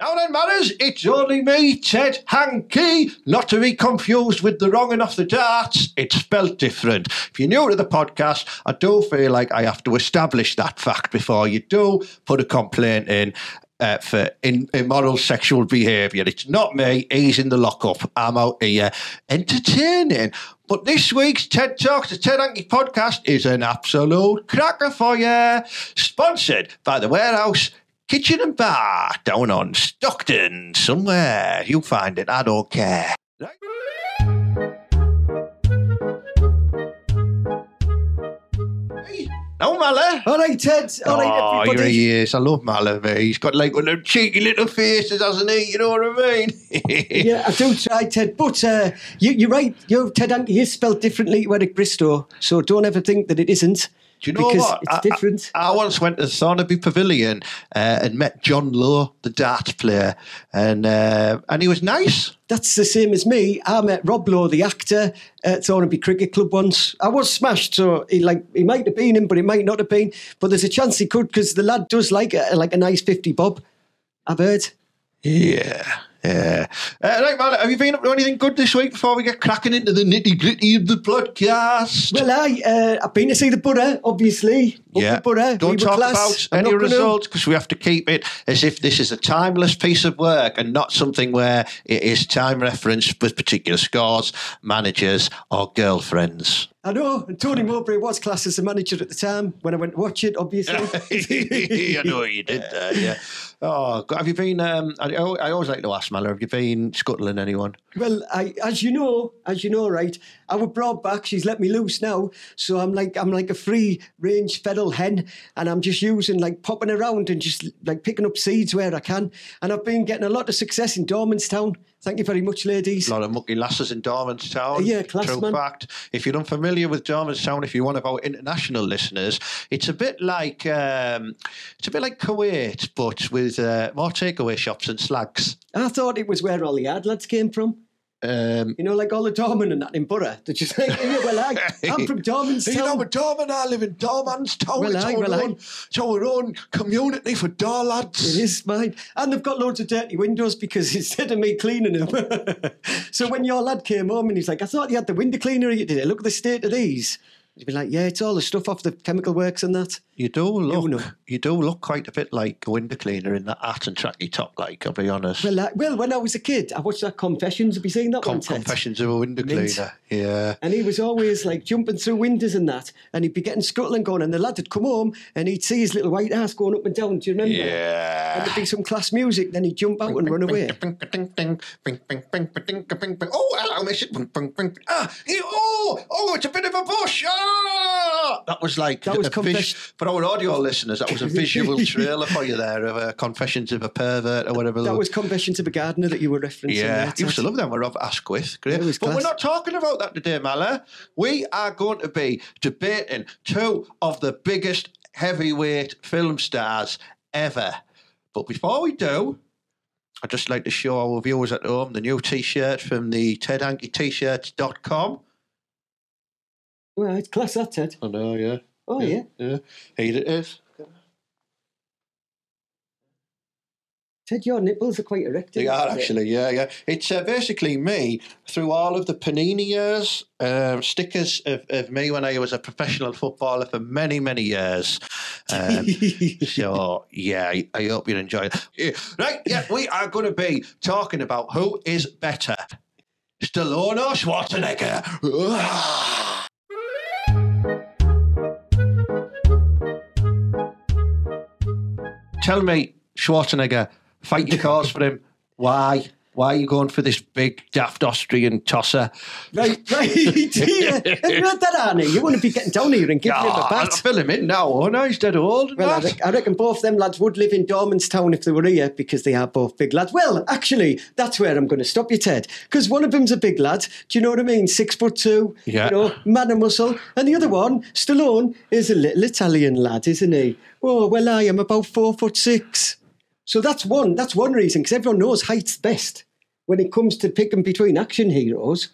Now then, manners, it's only me, Ted Hankey, not to be confused with the wrong and off the darts. It's spelled different. If you're new to the podcast, I do feel like I have to establish that fact before you do put a complaint in for immoral sexual behaviour. It's not me. He's in the lockup. I'm out here entertaining. But this week's TED Talks, the Ted Hankey podcast, is an absolute cracker for you. Sponsored by the Warehouse Kitchen and Bar down on Stockton somewhere. You'll find it. I don't care. Right? Hey. No, Mala. All right, Ted. All right, everybody. Here he is. I love Mala, mate. He's got like one of them cheeky little faces, hasn't he? You know what I mean? Yeah, I do try, Ted. But you're right. Ted Hankey is spelled differently to Eric Bristow, so don't ever think that it isn't. Do you know because what? It's different. I once went to Thornaby Pavilion and met John Lowe, the dart player, and he was nice. That's the same as me. I met Rob Lowe, the actor, at Thornaby Cricket Club once. I was smashed, so he might have been him, but he might not have been. But there's a chance he could because the lad does like a nice 50 bob. I've heard. Yeah. Yeah. Right, man, have you been up to anything good this week before we get cracking into the nitty-gritty of the podcast? Well, I've been to see the Borough, obviously. Yeah. Borough. Don't talk about any results because we have to keep it as if this is a timeless piece of work and not something where it is time-referenced with particular scores, managers or girlfriends. I know, and Tony Mowbray was classed as the manager at the time when I went to watch it, obviously. I know you did that, yeah. Oh, have you been, I always like to ask, Mala, have you been scuttling anyone? Well, as you know, right, I was brought back, she's let me loose now, so I'm like a free-range feral hen, and I'm just popping around and just, picking up seeds where I can, and I've been getting a lot of success in Dormanstown. Thank you very much, ladies. A lot of mucky lasses in Dormanstown. Yeah, class, true man. Fact. If you're unfamiliar with Dormanstown, if you're one of our international listeners, it's a bit like Kuwait, but with more takeaway shops and slags. I thought it was where all the yard lads came from. All the Dorman and that in Borough. Did you think? I'm from Dormanstown. You know, we're Dorman. I live in Dormanstown. It's our own community for door lads. It is mine. And they've got loads of dirty windows because instead of me cleaning them. So when your lad came home and he's like, I thought you had the window cleaner. You did. Look at the state of these. You'd be like, yeah, it's all the stuff off the chemical works and that. You do look quite a bit like a window cleaner in that hat and tracky top, I'll be honest. Well, when I was a kid, I watched that Confessions. Have you seen that one, Ted? Confessions of a Window Cleaner, yeah. And he was always, jumping through windows and that, and he'd be getting scuttling going, and the lad would come home, and he'd see his little white ass going up and down, do you remember? Yeah. And there'd be some class music, then he'd jump out and run away. Oh, hello, Mrs. Oh, it's a bit of a bush, That was Confessions. For our audio listeners, that was a visual trailer for you there of Confessions of a Pervert or whatever. That was Confessions of a Gardener that you were referencing. Yeah, you used to love them with Rob Asquith. Great. But class. We're not talking about that today, Mala. We are going to be debating two of the biggest heavyweight film stars ever. But before we do, I'd just like to show our viewers at home the new T-shirt from the tedhankeytshirts.com. Well, it's class that, Ted. I know, yeah. Oh, yeah. Yeah. Here it is. Ted, your nipples are quite erect. They are, actually, yeah. It's basically me through all of the Panini years, stickers of me when I was a professional footballer for many, many years. So, yeah, I hope you enjoy it. Yeah. Right, yeah, we are going to be talking about who is better, Stallone or Schwarzenegger. Tell me, Schwarzenegger, fight your cause for him. Why? Why are you going for this big, daft Austrian tosser? Right. Yeah. Have you heard that, Arnie? You want to be getting down here and giving him a bat. I'll fill him in now, won't I? He's dead old. Well, I reckon both them lads would live in Dormanstown if they were here because they are both big lads. Well, actually, that's where I'm going to stop you, Ted, because one of them's a big lad. Do you know what I mean? 6'2", yeah. Man of muscle. And the other one, Stallone, is a little Italian lad, isn't he? Oh, well, I am about 4'6". So that's one reason, because everyone knows height's best when it comes to picking between action heroes.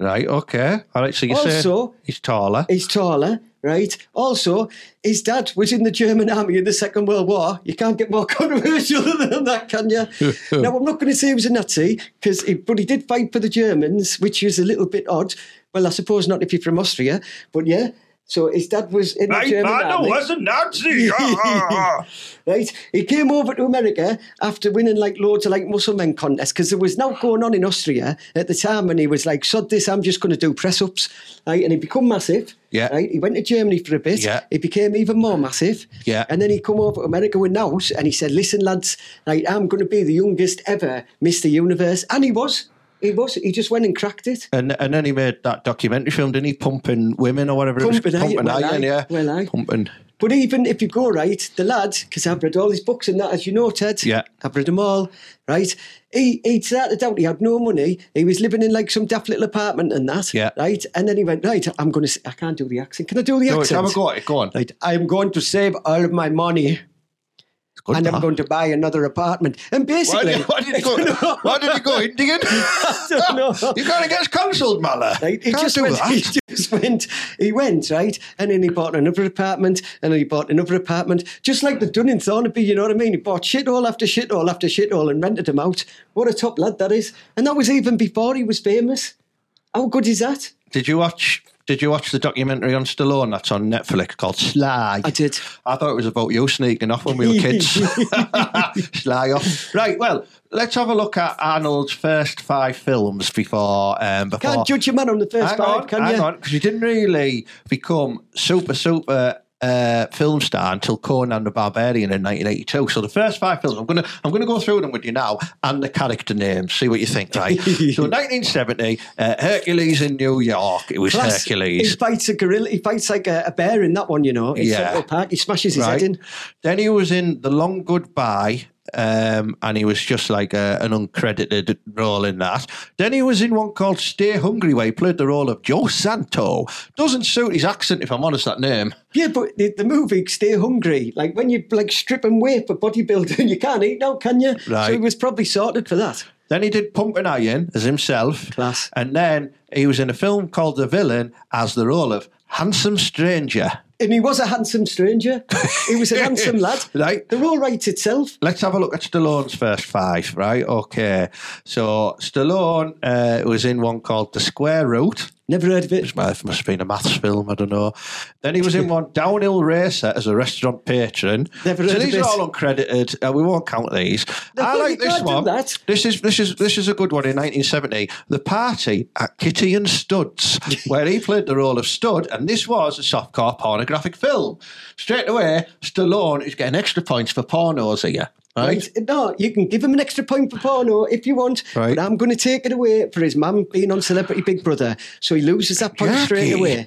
Right, okay. All right, so you say he's taller. right? Also, his dad was in the German army in the Second World War. You can't get more controversial than that, can you? Now, I'm not going to say he was a Nazi, but he did fight for the Germans, which is a little bit odd. Well, I suppose not if you're from Austria, but yeah. So his dad was in the German army. My father was a Nazi. Right? He came over to America after winning like loads of like muscle men contests because there was now going on in Austria at the time, and he was like, sod this, I'm just going to do press-ups. Right? And he become massive. Yeah. Right? He went to Germany for a bit. Yeah. He became even more massive. Yeah. And then he come over to America with Nous and he said, listen, lads, right, I'm going to be the youngest ever Mr. Universe. And he was. He was. He just went and cracked it. And then he made that documentary film, didn't he? Pumping Women or whatever. Pumping Iron. But even if you go right, the lad, because I've read all his books and that, as you know, Ted. Yeah. I've read them all, right? He started out, he had no money. He was living in like some daft little apartment and that, yeah, right? And then he went, right, I can't do the accent. Can I do the accent? Have a go at it. Go on. Right, I'm going to save all of my money. And I'm going to buy another apartment. And basically... Why did he go Indian? You got to get counselled, Mala. Right? He went, right? And then he bought another apartment, and then he bought another apartment. Just like the done in Thornaby, you know what I mean? He bought shithole after shithole after shithole and rented them out. What a top lad that is. And that was even before he was famous. How good is that? Did you watch the documentary on Stallone that's on Netflix called Sly? I did. I thought it was about you sneaking off when we were kids. Sly off. Right, well, let's have a look at Arnold's first five films before... Can't judge a man on the first five, can you? Hang on, because he didn't really become super film star until Conan the Barbarian in 1982. So the first five films, I'm going to go through them with you now and the character names. See what you think, right? So 1970, Hercules in New York. It was Class, Hercules. He fights a gorilla. He fights like a bear in that one, you know. In Central Park, he smashes his head in. Then he was in The Long Goodbye. And he was just like an uncredited role in that. Then he was in one called Stay Hungry, where he played the role of Joe Santo. Doesn't suit his accent, if I'm honest, that name. Yeah, but the movie Stay Hungry, like when you like strip and weigh for bodybuilding, you can't eat now, can you? Right. So he was probably sorted for that. Then he did Pumping Iron as himself. Class. And then he was in a film called The Villain as the role of Handsome Stranger. And he was a handsome stranger. He was a handsome lad. Right. They're all right itself. Let's have a look at Stallone's first five, right? Okay. So Stallone was in one called The Square Root. Never heard of it. It must have been a maths film, I don't know. Then he was in one, Downhill Racer, as a restaurant patron. Never heard of it. So these are all uncredited. We won't count these. No, I like this one. This is a good one in 1970. The Party at Kitty and Studs, where he played the role of Stud, and this was a softcore pornographic film. Straight away, Stallone is getting extra points for pornos here. Right. No, you can give him an extra point for porno if you want, right, but I'm going to take it away for his mum being on Celebrity Big Brother, so he loses that point straight away.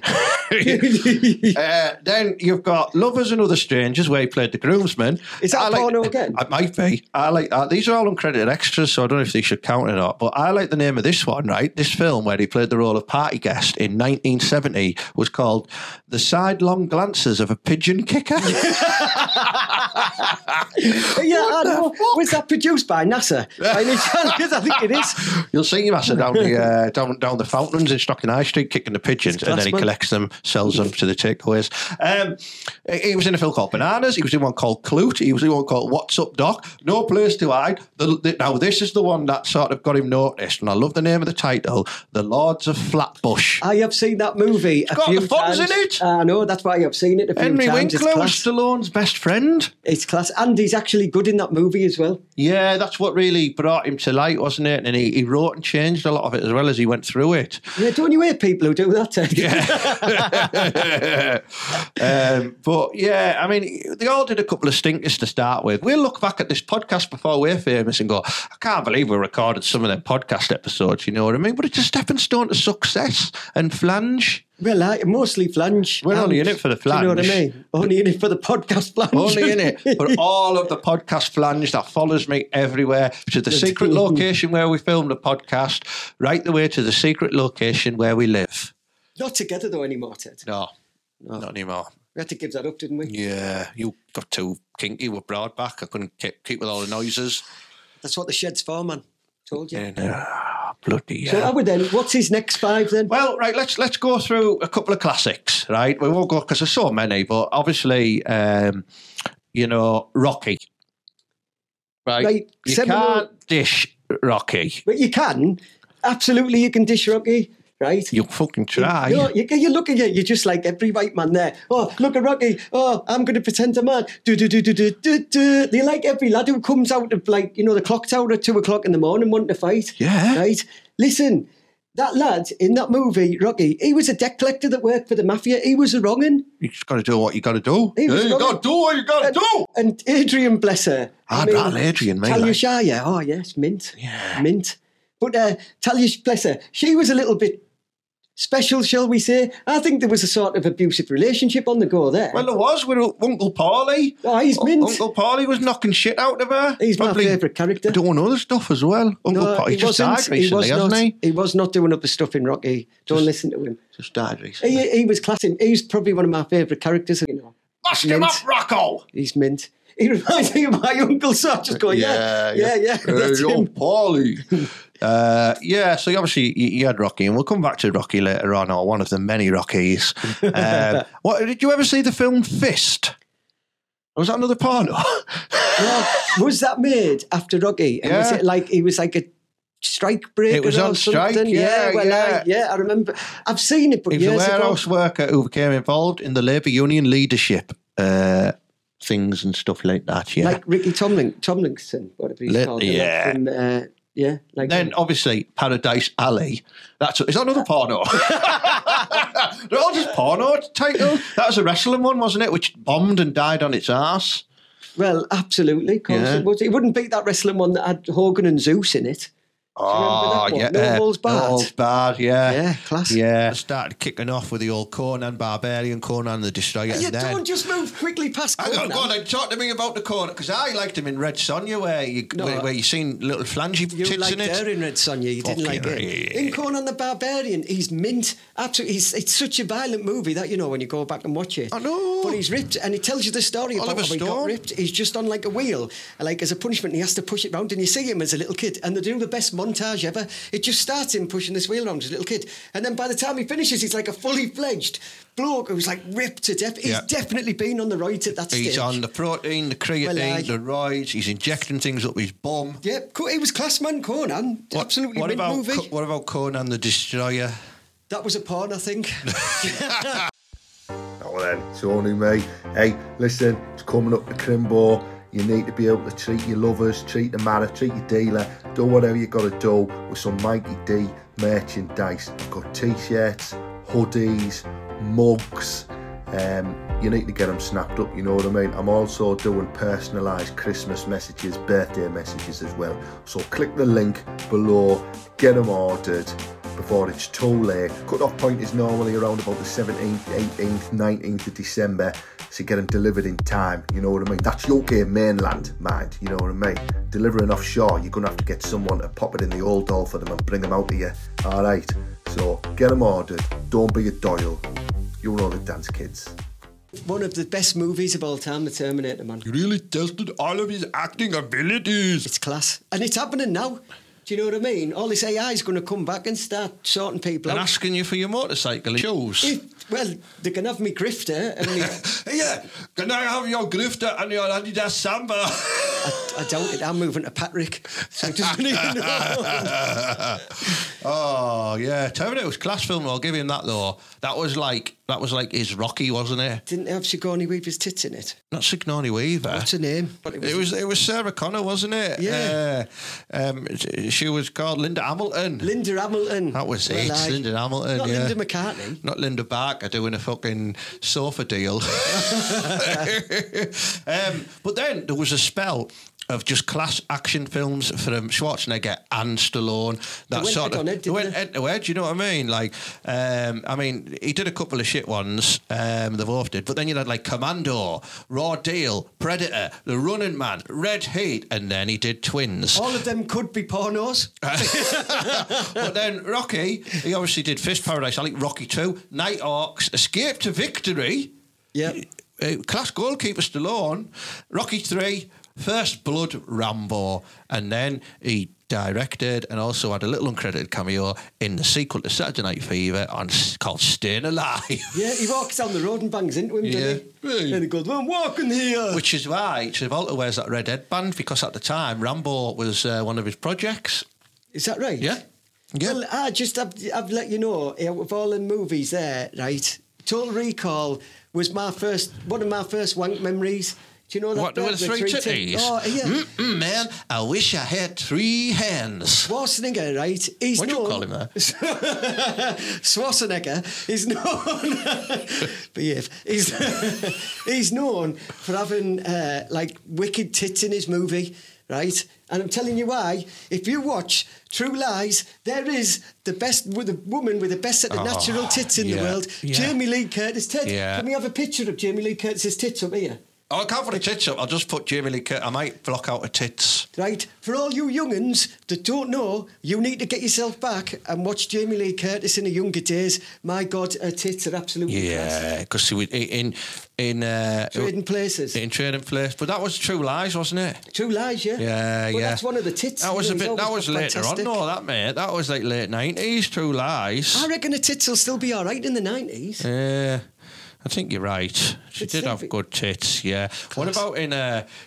Then you've got Lovers and Other Strangers, where he played the groomsman. Is that porno again? It might be. I like that. These are all uncredited extras, so I don't know if they should count or not, but I like the name of this one, right? This film where he played the role of party guest in 1970 was called The Sidelong Glances of a Pigeon Kicker. Yeah. Was that produced by NASA? Because I think it is. You'll see NASA down the fountains in Stocking High Street kicking the pigeons, and then he collects them, sells them to the takeaways. He was in a film called Bananas. He was in one called Clute. He was in one called What's Up Doc? No Place to Hide. Now this is the one that sort of got him noticed, and I love the name of the title, The Lords of Flatbush. I have seen that movie. It's got the funds in it. I know, that's why I've seen it a few times. Henry Winkler was Stallone's best friend. It's class, and he's actually good in that movie as well. Yeah, that's what really brought him to light, wasn't it? And he wrote and changed a lot of it as well as he went through it. Yeah, don't you hear people who do that, Ted? Yeah. But yeah, I mean, they all did a couple of stinkers to start with. We'll look back at this podcast before we're famous and go, I can't believe we recorded some of their podcast episodes, you know what I mean? But it's a stepping stone to success and flange. Well, mostly flange. We're only in it for the flange. Do you know what I mean? Only in it for the podcast flange. Only in it for all of the podcast flange that follows me everywhere, to the secret location where we film the podcast, right the way to the secret location where we live. Not together, though, anymore, Ted. No, not anymore. We had to give that up, didn't we? Yeah, you got too kinky with Broadback. I couldn't keep with all the noises. That's what the shed's for, man. Told you. Yeah, no. bloody hell. So that would then, what's his next five then? Well, right, let's go through a couple of classics, right? We won't go, because there's so many, but obviously, you know, Rocky. Right, you can't dish Rocky. But you can. Absolutely, you can dish Rocky, right? You fucking try. You look at it, you're just like every white man there. Oh, look at Rocky. Oh, I'm going to pretend I'm mad. Do-do-do-do-do-do-do. They're like every lad who comes out of, like, you know, the clock tower at 2:00 in the morning wanting to fight. Yeah. Right? Listen, that lad in that movie, Rocky, he was a debt collector that worked for the mafia. He was a wrong'un. You just got to do what you got to do. You got to do what you got to do. And Adrian, bless her. I'd rather Adrian, mate. Talia Shire, yeah. Oh, yes, mint. Yeah. Mint. But Talia, bless her, she was a little bit special, shall we say. I think there was a sort of abusive relationship on the go there. Well, there was with Uncle Paulie. Oh, he's mint. Uncle Paulie was knocking shit out of her. He's probably my favourite character. Doing other stuff as well. Uncle Paulie, he just died recently, hasn't he? He was not doing other stuff in Rocky. Don't listen to him. Just died recently. He was classic. He was probably one of my favourite characters. You know, bust him up, Rocco! He's mint. He reminds me of my uncle, so I'm just going, yeah. That's him. Paulie. So obviously you had Rocky, and we'll come back to Rocky later on, or one of the many Rockies. Did you ever see the film Fist? Or was that another porno? Well, was that made after Rocky? And was it like, he was like a strike breaker? It was on strike, I remember. I've seen it, but he was years a warehouse worker who became involved in the labour union leadership things and stuff like that, yeah. Like Ricky Tomlinson, whatever he's called. Yeah. From, yeah. Like then, obviously, Paradise Alley. Is that another porno? They're all just porno titles. That was a wrestling one, wasn't it? Which bombed and died on its arse. Well, absolutely. It wouldn't be that wrestling one that had Hogan and Zeus in it. Oh, yeah. No Holds Barred. No Holds Barred, yeah. Yeah, classic. Yeah. I started kicking off with the old Conan Barbarian, Conan the Destroyer. And you don't just move quickly past Conan. Hang on, go on, and talk to me about the Conan, because I liked him in Red Sonja, where you seen little flangey tits in it. You liked her in Red Sonja, you didn't like it. Yeah. In Conan the Barbarian, he's mint. Absolutely, it's such a violent movie that, you know, when you go back and watch it. I know. But he's ripped, and he tells you the story about how he got ripped. He's just on like a wheel, and like as a punishment, he has to push it round, and you see him as a little kid, and they do the best montage ever. It just starts him pushing this wheel around as a little kid, and then by the time he finishes, he's like a fully fledged bloke who's like ripped to death. He's definitely been on the roids at that stage. He's on the protein, the creatine, the roids. He's injecting things up his bum. Yep, he was class man Conan. Absolutely. What about Conan the Destroyer? That was a porn, I think. Oh then, Tony, mate. Hey, listen, it's coming up to Crimbo. You need to be able to treat your lovers, treat the matter, treat your dealer, do whatever you got to do with some Mikey D merchandise. I've got t-shirts, hoodies, mugs. You need to get them snapped up, you know what I mean? I'm also doing personalised Christmas messages, birthday messages as well. So click the link below, get them ordered before it's too late. Cut-off point is normally around about the 17th, 18th, 19th of December. So get them delivered in time, you know what I mean? That's UK mainland, mind, you know what I mean? Delivering offshore, you're going to have to get someone to pop it in the old door for them and bring them out to you. All right, so get them ordered. Don't be a Doyle. You're all the dance kids. One of the best movies of all time, The Terminator, man. He really tested all of his acting abilities. It's class. And it's happening now. Do you know what I mean? All this AI is going to come back and start sorting people out. And asking you for your motorcycle and shoes. Well, they can have me grifter. Yeah, can I have your grifter and your Adidas Samba? I doubt it. I'm moving to Patrick. So I just don't even know. Oh, yeah. Terminator was class film. I'll give him that, though. That was like his Rocky, wasn't it? Didn't it have Sigourney Weaver's tits in it? Not Sigourney Weaver. What's her name? It was Sarah Connor, wasn't it? Yeah. She was called Linda Hamilton. Linda Hamilton. That was it. Linda Hamilton. Not Linda McCartney. Not Linda Barker doing a fucking sofa deal. But then there was a spell of just class action films from Schwarzenegger and Stallone. They went head to head, you know what I mean? Like, I mean, he did a couple of shit ones, they both did, but then you had like Commando, Raw Deal, Predator, The Running Man, Red Heat, and then he did Twins. All of them could be pornos. But then Rocky, he obviously did Fist, Paradise Alley, Rocky 2, Night Hawks, Escape to Victory, class goalkeeper Stallone, Rocky 3, First Blood Rambo, and then he directed and also had a little uncredited cameo in the sequel to Saturday Night Fever on called Staying Alive. Yeah, he walks down the road and bangs into him, doesn't he? And he goes, well, I'm walking here. Which is why Travolta wears that red headband, because at the time Rambo was one of his projects. Is that right? Yeah. Well, I've let you know, out of all the movies there, right, Total Recall was one of my first wank memories. Do you know that? What, there were three titties? Oh, yeah. Man, I wish I had three hands. Schwarzenegger, right? What do you call him that? Schwarzenegger is known... behave. He's known for having, wicked tits in his movie, right? And I'm telling you why. If you watch True Lies, there is the woman with the best set of natural tits in the world, Jamie Lee Curtis tits. Yeah. Can we have a picture of Jamie Lee Curtis's tits up here? Oh, I can't put a tits up. I'll just put Jamie Lee Curtis. I might block out a tits. Right. For all you young'uns that don't know, you need to get yourself back and watch Jamie Lee Curtis in her younger days. My God, her tits are absolutely class. Yeah, because she was in Trading Places. In Trading Places. But that was True Lies, wasn't it? True Lies, yeah. Yeah, well, yeah. That's one of the tits. That was later on, though, that, mate. That was like late 90s, True Lies. I reckon the tits will still be all right in the 90s. Yeah. I think you're right. She did have good tits, yeah. What about in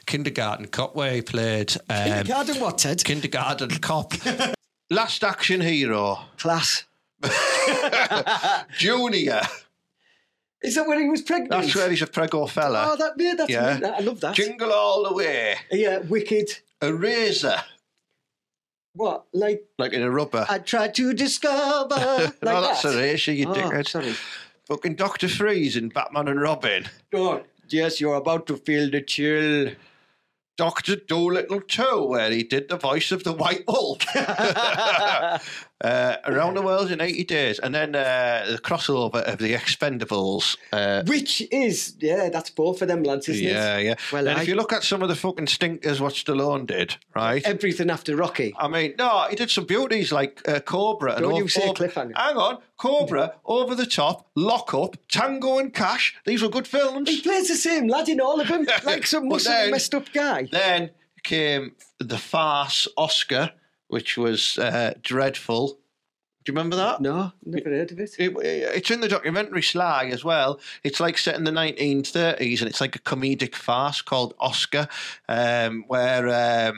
Kindergarten Cop, where he played... Kindergarten what, Ted? Kindergarten Cop. Last Action Hero. Class. Junior. Is that where he was pregnant? That's where he's a preggo fella. Oh, that's me. I love that. Jingle All the Way. Yeah, wicked. Eraser. What, like in a rubber? I tried to discover... no, that's Eraser, you dickhead. Sorry. Fucking Dr. Freeze in Batman and Robin. Oh, yes, you're about to feel the chill. Dr. Dolittle 2, where he did the voice of the White Wolf. Around the World in 80 Days. And then the crossover of The Expendables. Which is, that's both for them lads, isn't it? Yeah, yeah. Well, and if you look at some of the fucking stinkers what Stallone did, right? Everything after Rocky. I mean, no, he did some beauties like Cobra. Don't and you say Cliffhanger. Hang on. Cobra, Over the Top, Lock Up, Tango and Cash. These were good films. He plays the same lad in all of them, like some muscle messed up guy. Then came the farce Oscar, which was dreadful. Do you remember that? No, never heard of it. It's in the documentary Sly as well. It's like set in the 1930s, and it's like a comedic farce called Oscar, where...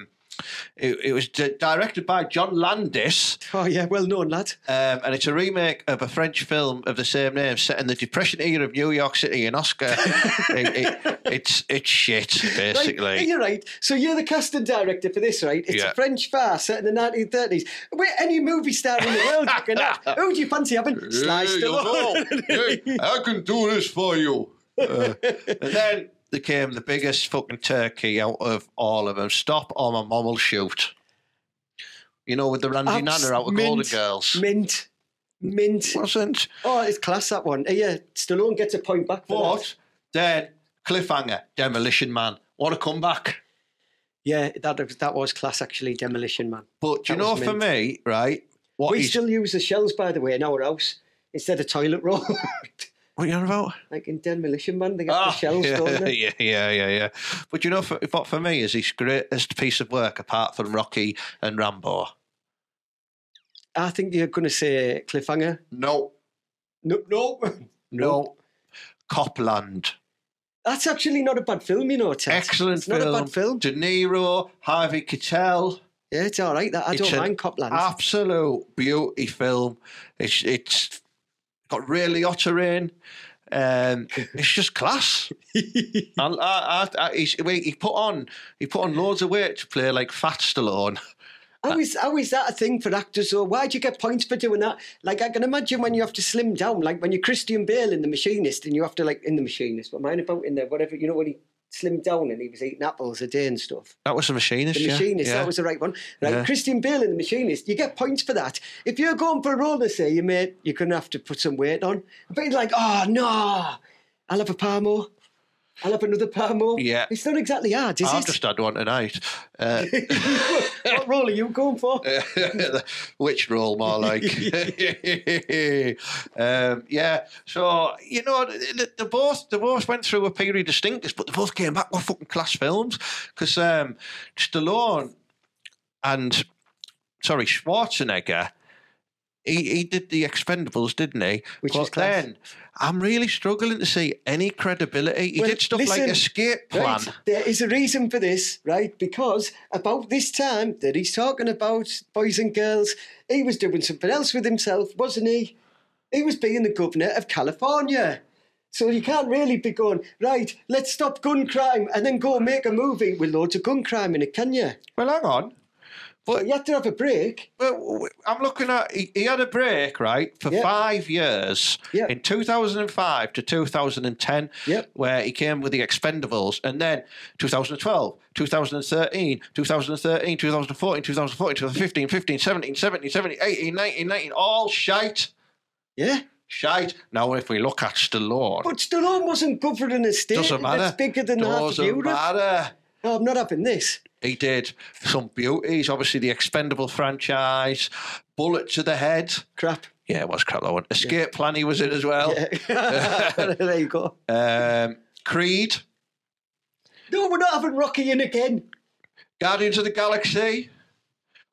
It was directed by John Landis. Oh, yeah, well-known lad. And it's a remake of a French film of the same name set in the Depression era of New York City, and Oscar. it's shit, basically. Right, you're right. So you're the casting director for this, right? It's a French farce set in the 1930s. Where any movie star in the world you can have. Who do you fancy having? Sly Stallone. Hey, I can do this for you. And then... They came the biggest fucking turkey out of all of them. Stop or My Mom Will Shoot. You know, with the Randy Nana out of Golden Girls. Mint. Wasn't. Oh, it's class, that one. Yeah, Stallone gets a point back for that. Then, Cliffhanger, Demolition Man. What a comeback. Yeah, that was class, actually, Demolition Man. But, do you know, for me, right... We still use the shells, by the way, in our house, instead of toilet roll. What are you on about? Like in Demolition Man, they got the shells, don't they? Yeah. But you know what for me is his greatest piece of work, apart from Rocky and Rambo? I think you're going to say Cliffhanger. No. Copland. That's actually not a bad film, you know, Ted. Excellent film. It's not a bad film. De Niro, Harvey Keitel. Yeah, it's all right. I don't mind Copland. Absolute beauty film. It's got really hot terrain. It's just class. He put on loads of weight to play like Fat Stallone. How is that a thing for actors? Or why do you get points for doing that? Like, I can imagine when you have to slim down, like when you're Christian Bale in The Machinist, and you have to you know, when he slimmed down and he was eating apples a day and stuff. That was The Machinist. That was the right one. Right, yeah. Christian Bale in The Machinist, you get points for that. If you're going for a roller, say, you mate, you're going to have to put some weight on. But he's like, oh, no, I'll have a Parmo. I'll have another Paramore. Yeah. It's not exactly hard, is it? I've just had one tonight. What role are you going for? Which role, more like? Yeah. So, you know, they both went through a period of stinkers, but they both came back with fucking class films. Because Stallone and, sorry, Schwarzenegger, he did The Expendables, didn't he? Which but was class. Then I'm really struggling to see any credibility. He did stuff like Escape Plan. Right, there is a reason for this, right? Because about this time that he's talking about Boys and Girls, he was doing something else with himself, wasn't he? He was being the governor of California. So you can't really be going, right, let's stop gun crime and then go make a movie with loads of gun crime in it, can you? Well, hang on. But you had to have a break. Well, I'm looking at... He had a break, right, for 5 years, in 2005 to 2010, where he came with The Expendables, and then 2012, 2013, 2014, 2015, 17, 18, 19, all shite. Yeah. Shite. Now, if we look at Stallone... But Stallone wasn't governing a state that's bigger than half of Europe. Doesn't matter. No, I'm not having this. He did some beauties, obviously the Expendable franchise, Bullet to the Head. Crap. Yeah, it was crap, that one. Escape Plan he was in as well. Yeah. There you go. Creed. No, we're not having Rocky in again. Guardians of the Galaxy.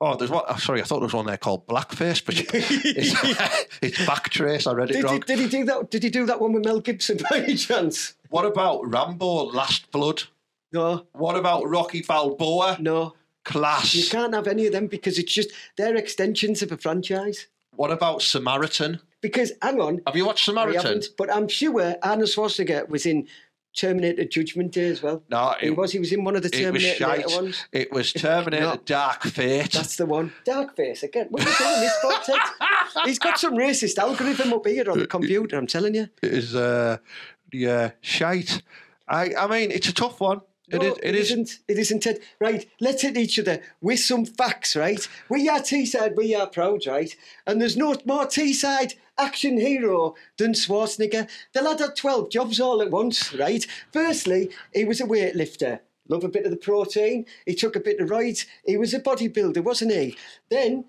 Oh, there's one. Oh, sorry, I thought there was one there called Blackface, but it's Backtrace. I read it wrong. Did he do that? Did he do that one with Mel Gibson by any chance? What about Rambo, Last Blood? No. What about Rocky Balboa? No. Class. You can't have any of them because it's just they're extensions of a franchise. What about Samaritan? Because, hang on. Have you watched Samaritan? I haven't, but I'm sure Arnold Schwarzenegger was in Terminator Judgment Day as well. No, he was in one of the Terminator ones. It was Terminator Dark Fate. That's the one. Dark Fate again. What are you doing this content? He's got some racist algorithm up here on the computer, I'm telling you. It is, shite. I mean, it's a tough one. No, it isn't, Ted. Right, let's hit each other with some facts, right? We are Teesside, we are proud, right? And there's no more Teesside action hero than Schwarzenegger. The lad had 12 jobs all at once, right? Firstly, he was a weightlifter. Love a bit of the protein. He took a bit of rides. He was a bodybuilder, wasn't he? Then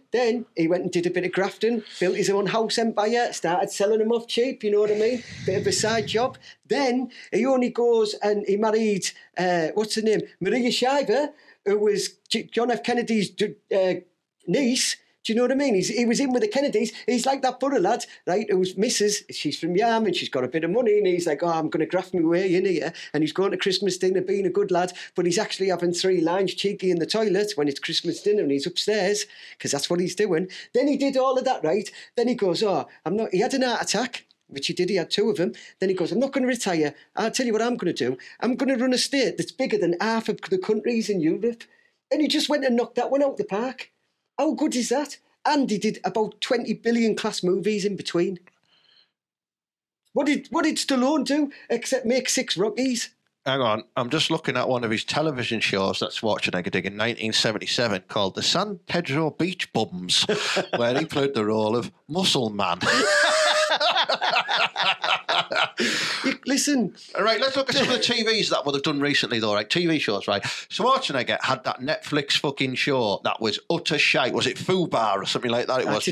he went and did a bit of grafting, built his own house empire, started selling them off cheap, you know what I mean? Bit of a side job. Then he only goes and he married, what's her name? Maria Shriver, who was John F. Kennedy's niece. Do you know what I mean? He was in with the Kennedys. He's like that borough lad, right? Who's Mrs. She's from Yarm and she's got a bit of money and he's like, oh, I'm going to graft my way in here. And he's going to Christmas dinner being a good lad, but he's actually having three lines cheeky in the toilet when it's Christmas dinner and he's upstairs because that's what he's doing. Then he did all of that, right? Then he goes, he had an heart attack, which he did. He had two of them. Then he goes, I'm not going to retire. I'll tell you what I'm going to do. I'm going to run a state that's bigger than half of the countries in Europe. And he just went and knocked that one out the park. How good is that? And he did about 20 billion class movies in between. What did Stallone do except make 6 Rockies? Hang on, I'm just looking at one of his television shows that's Schwarzenegger did in 1977 called The San Pedro Beach Bums, where he played the role of Muscle Man. Listen. All right, let's look at some of the TVs that would have done recently, though, right? TV shows, right? Schwarzenegger had that Netflix fucking show that was utter shite. Was it Foo Bar or something like that? It was.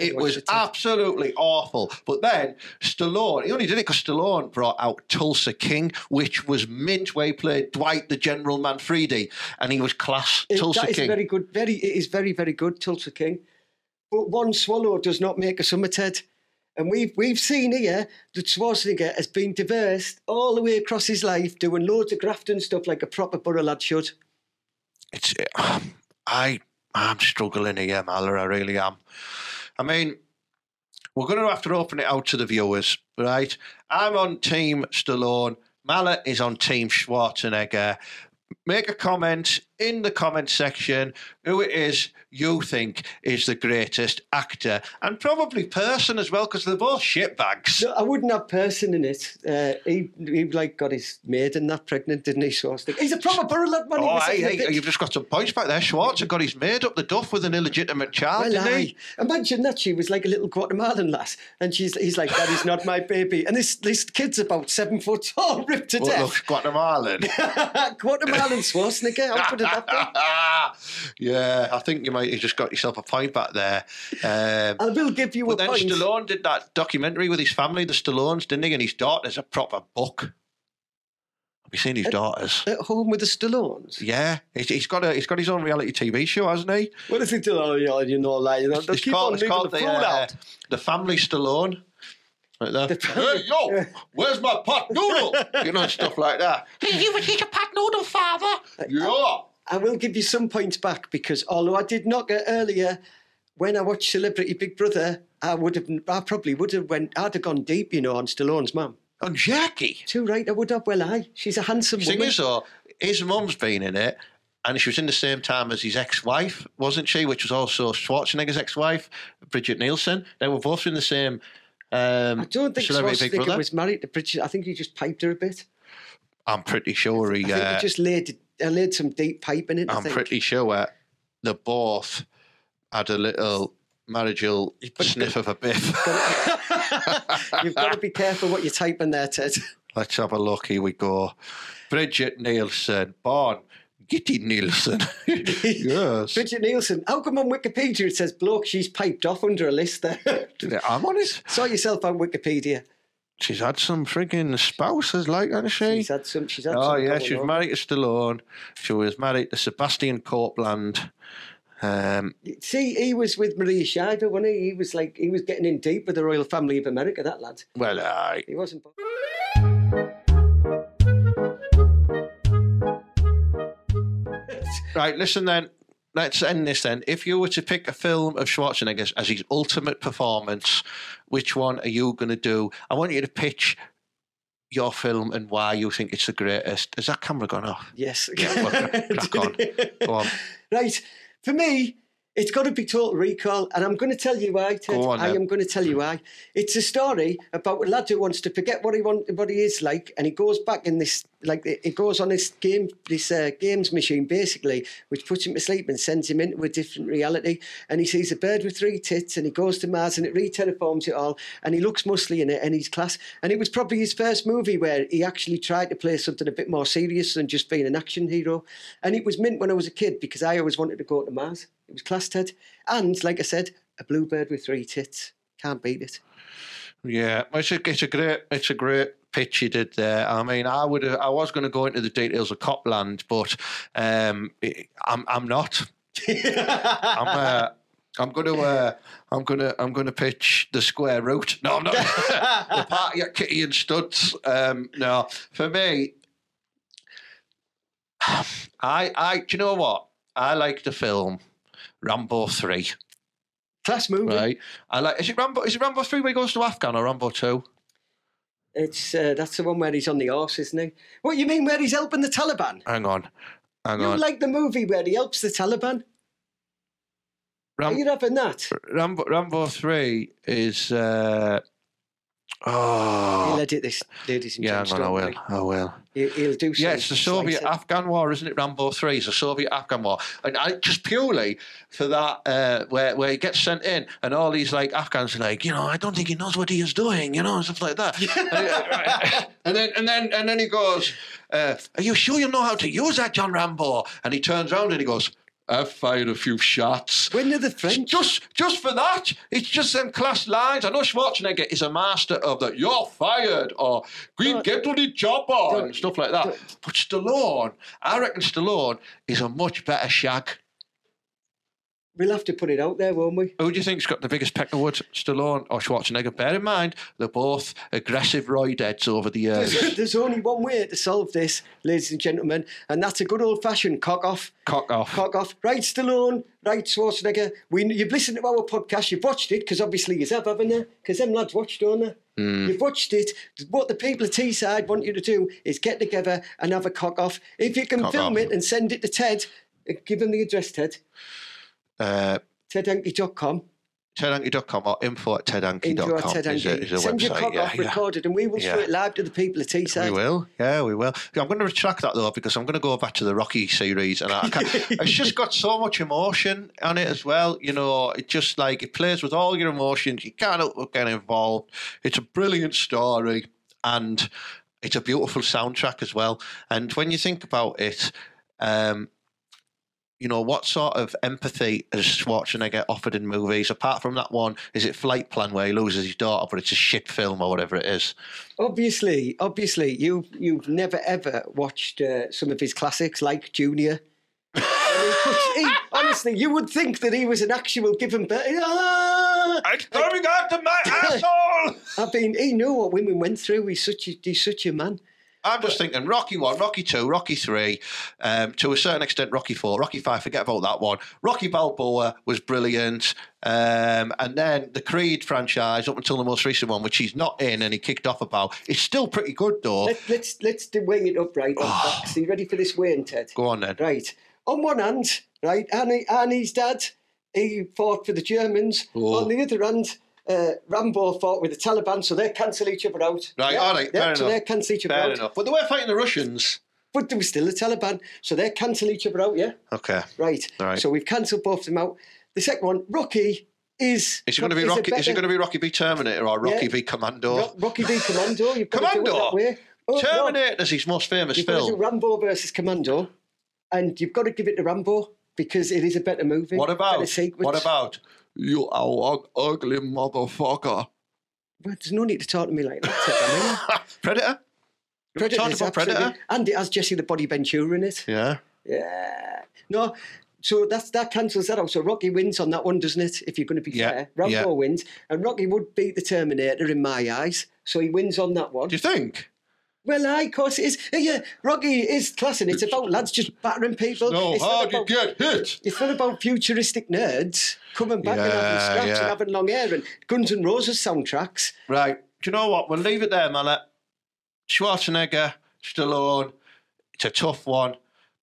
It was absolutely awful. But then Stallone, he only did it because Stallone brought out Tulsa King, which was mint, where he played Dwight the General Manfredi, and he was class. Tulsa King. Is very good. It is very, very good, Tulsa King. But one swallow does not make a summer, Ted. And we've seen here that Schwarzenegger has been diverse all the way across his life, doing loads of grafting stuff like a proper borough lad should. I'm struggling here, Maller, I really am. I mean, we're going to have to open it out to the viewers, right? I'm on Team Stallone. Maller is on Team Schwarzenegger. Make a comment in the comment section who it is you think is the greatest actor and probably person as well, because they're both shitbags. No, I wouldn't have person in it. He like got his maid and that pregnant, didn't he? Schwarzenegger. He's a proper burlap man. Oh, hey, you've just got some points back there. Schwarzenegger got his maid up the duff with an illegitimate child, well, didn't he? Imagine that she was like a little Guatemalan lass, and he's like, that is not my baby. And this kid's about 7 foot tall, ripped to death. Look, Guatemalan. Guatemalan Schwarzenegger. I'll put it that way. Yeah, I think you might have just got yourself a point back there. I will give you a point. But then Stallone did that documentary with his family, the Stallones, didn't he? And his daughter's a proper buck. Have you seen his daughters? At home with the Stallones? Yeah. He's got his own reality TV show, hasn't he? What is it? Oh, you know, like, you know, it's keep called, on it's called the Family Stallone. Like that. Hey, yo, where's my pot noodle? You know, stuff like that. You would eat a pot noodle, father. Yeah. I will give you some points back, because although I did not get earlier, when I watched Celebrity Big Brother, I'd have gone deep, you know, on Stallone's mum. On Jackie? Too right, I would have, well, aye. She's a handsome woman. The thing is, though, his mum's been in it, and she was in the same time as his ex-wife, wasn't she? Which was also Schwarzenegger's ex-wife, Bridget Nielsen. They were both in the same... I don't think Schwarzenegger was married to Bridget. I think he just piped her a bit. I'm pretty sure he... I think he just laid some deep pipe in it. I'm pretty sure they both had a little marriageal sniff of a biff. You've got to be careful what you're typing there, Ted. Let's have a look. Here we go. Bridget Nielsen, born Gitty Nielsen. Yes. Bridget Nielsen. How come on Wikipedia it says, bloke, she's piped off under a list there? I'm honest. Sort yourself on Wikipedia. She's had some frigging spouses, like, hasn't she? She's had some. Oh, yeah, she was married to Stallone. She was married to Sebastian Copeland. See, he was with Maria Shriver, wasn't he? He was getting in deep with the royal family of America, that lad. Well, aye. He wasn't... Right, listen then. Let's end this then. If you were to pick a film of Schwarzenegger's as his ultimate performance, which one are you going to do? I want you to pitch your film and why you think it's the greatest. Has that camera gone off? Yes. Yeah, well, crack on. Go on. Right. For me, it's got to be Total Recall, and I'm going to tell you why, Ted. Go on, I am going to tell you why. It's a story about a lad who wants to forget what he is like, and he goes back in this, like, it goes on this game, this games machine, basically, which puts him to sleep and sends him into a different reality. And he sees a bird with three tits, and he goes to Mars, and it re-terraforms it all, and he looks muscly in it, and he's class. And it was probably his first movie where he actually tried to play something a bit more serious than just being an action hero. And it was mint when I was a kid, because I always wanted to go to Mars. It was class, Ted. And, like I said, a bluebird with three tits. Can't beat it. Yeah, it's a great pitch you did there. I mean, I was going to go into the details of Copland, but I'm not. I'm going to pitch The Square Root. No, I'm not. The Party at Kitty and Studs. No, for me, I do you know what? I like the film Rambo 3. Class movie. Right. I like. Is it Rambo 3 where he goes to Afghan, or Rambo 2? It's that's the one where he's on the horse, isn't he? What you mean, where he's helping the Taliban? Hang on. You like the movie where he helps the Taliban? Are you having that? Rambo 3 is. He'll edit this, ladies and gents. Yeah, I will. He'll do something. Yeah, it's the Soviet-Afghan war, isn't it? Rambo 3 is the Soviet-Afghan war. And just purely for that, where he gets sent in, and all these, like, Afghans are like, you know, I don't think he knows what he is doing, you know, and stuff like that. And then he goes, are you sure you know how to use that, John Rambo? And he turns around and he goes, I've fired a few shots. When are the French? Just for that. It's just them class lines. I know Schwarzenegger is a master of that. You're fired, or Green get to the job on, and stuff like that. But Stallone, I reckon Stallone is a much better shag. We'll have to put it out there, won't we? Who do you think's got the biggest peck of wood, Stallone or Schwarzenegger? Bear in mind, they're both aggressive roidheads over the years. There's only one way to solve this, ladies and gentlemen, and that's a good old-fashioned cock-off. Cock-off. Cock-off. Right, Stallone. Right, Schwarzenegger. You've listened to our podcast. You've watched it, because obviously you have, haven't you? Because them lads watch, don't they? You've watched it. What the people at Teesside want you to do is get together and have a cock-off. If you can film it and send it to Ted, give him the address, Ted. TedHankey.com. TedHankey.com or info@tedhankey.com is a website. Send your cock-off recorded and we will show it live to the people at Teesside. We will. Yeah, we will. I'm going to retract that, though, because I'm going to go back to the Rocky series. And it's just got so much emotion on it as well. You know, it just, like, it plays with all your emotions. You can't help but get involved. It's a brilliant story and it's a beautiful soundtrack as well. And when you think about it, you know, what sort of empathy has Schwarzenegger offered in movies? Apart from that one, is it Flight Plan where he loses his daughter, but it's a shit film or whatever it is? Obviously, you've never, ever watched some of his classics like Junior. Honestly, you would think that he was an actual given birth. It's coming out of my asshole! I mean, he knew what women went through. He's such a man. I'm just thinking Rocky 1, Rocky 2, Rocky 3, to a certain extent Rocky 4, Rocky 5, forget about that one. Rocky Balboa was brilliant. And then the Creed franchise up until the most recent one, which he's not in and he kicked off about. It's still pretty good, though. Let's wing it up right. So you ready for this, Wayne, Ted? Go on, then. Right. On one hand, right, Arnie's dad, he fought for the Germans. Oh. On the other hand, Rambo fought with the Taliban, so they cancel each other out. Right, yeah, all right, fair enough. But they were fighting the Russians. But they were still the Taliban, so they cancel each other out, yeah? Okay. Right, all right. So we've cancelled both of them out. The second one, Rocky is... Is it going to be Rocky B. Terminator or Rocky B. Commando? Rocky B. Commando. You've got Commando! To do it that way. Oh, Terminator's his most famous film. You've got to do Rambo versus Commando, and you've got to give it to Rambo, because it is a better movie. What about... You are an ugly motherfucker. Well, there's no need to talk to me like that. I mean. Predator. And it has Jesse the Body Ventura in it. Yeah. No, so that cancels that out. So Rocky wins on that one, doesn't it? If you're going to be fair. Rambo wins. And Rocky would beat the Terminator in my eyes. So he wins on that one. Do you think? Well, of course it is. Yeah, Rocky is class and it's about lads just battering people. No, how do you get hit? It's not about futuristic nerds coming back and having scraps and having long hair and Guns N' Roses soundtracks. Right. Do you know what? We'll leave it there, Mallet. Schwarzenegger, Stallone, it's a tough one,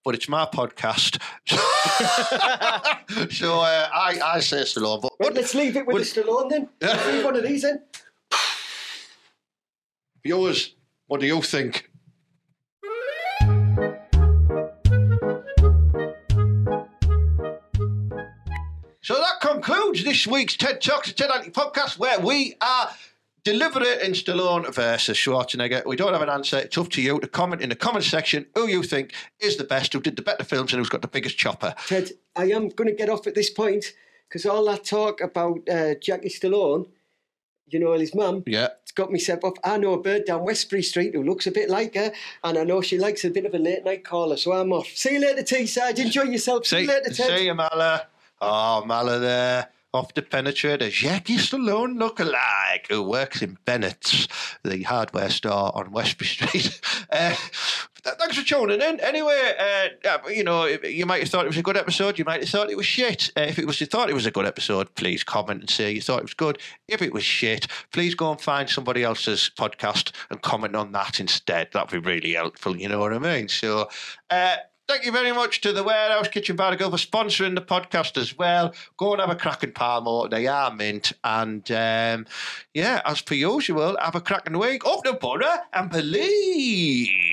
but it's my podcast. So I say Stallone. But let's leave it with the Stallone then. Let's leave one of these in. Yours. What do you think? So that concludes this week's TED Talks, the TED Hankey podcast, where we are deliberating Stallone versus Schwarzenegger. We don't have an answer. It's up to you to comment in the comment section who you think is the best, who did the better films, and who's got the biggest chopper. Ted, I am going to get off at this point because all that talk about Jackie Stallone, you know, his mum. Yeah. It's got me set off. I know a bird down Westbury Street who looks a bit like her, and I know she likes a bit of a late night caller, so I'm off. See you later, Teesside. Enjoy yourself. See you later, Ted. See you, Mala. Oh, Mala there. Off to penetrate a Jackie Stallone lookalike who works in Bennett's, the hardware store on Westbury Street. Thanks for tuning in. Anyway, you know, you might have thought it was a good episode. You might have thought it was shit. If you thought it was a good episode, please comment and say you thought it was good. If it was shit, please go and find somebody else's podcast and comment on that instead. That'd be really helpful. You know what I mean? So, thank you very much to the Warehouse Kitchen Bar and Grill for sponsoring the podcast as well. Go and have a cracking Palmo. They are mint. And, as per usual, have a cracking week. Up the borough and believe.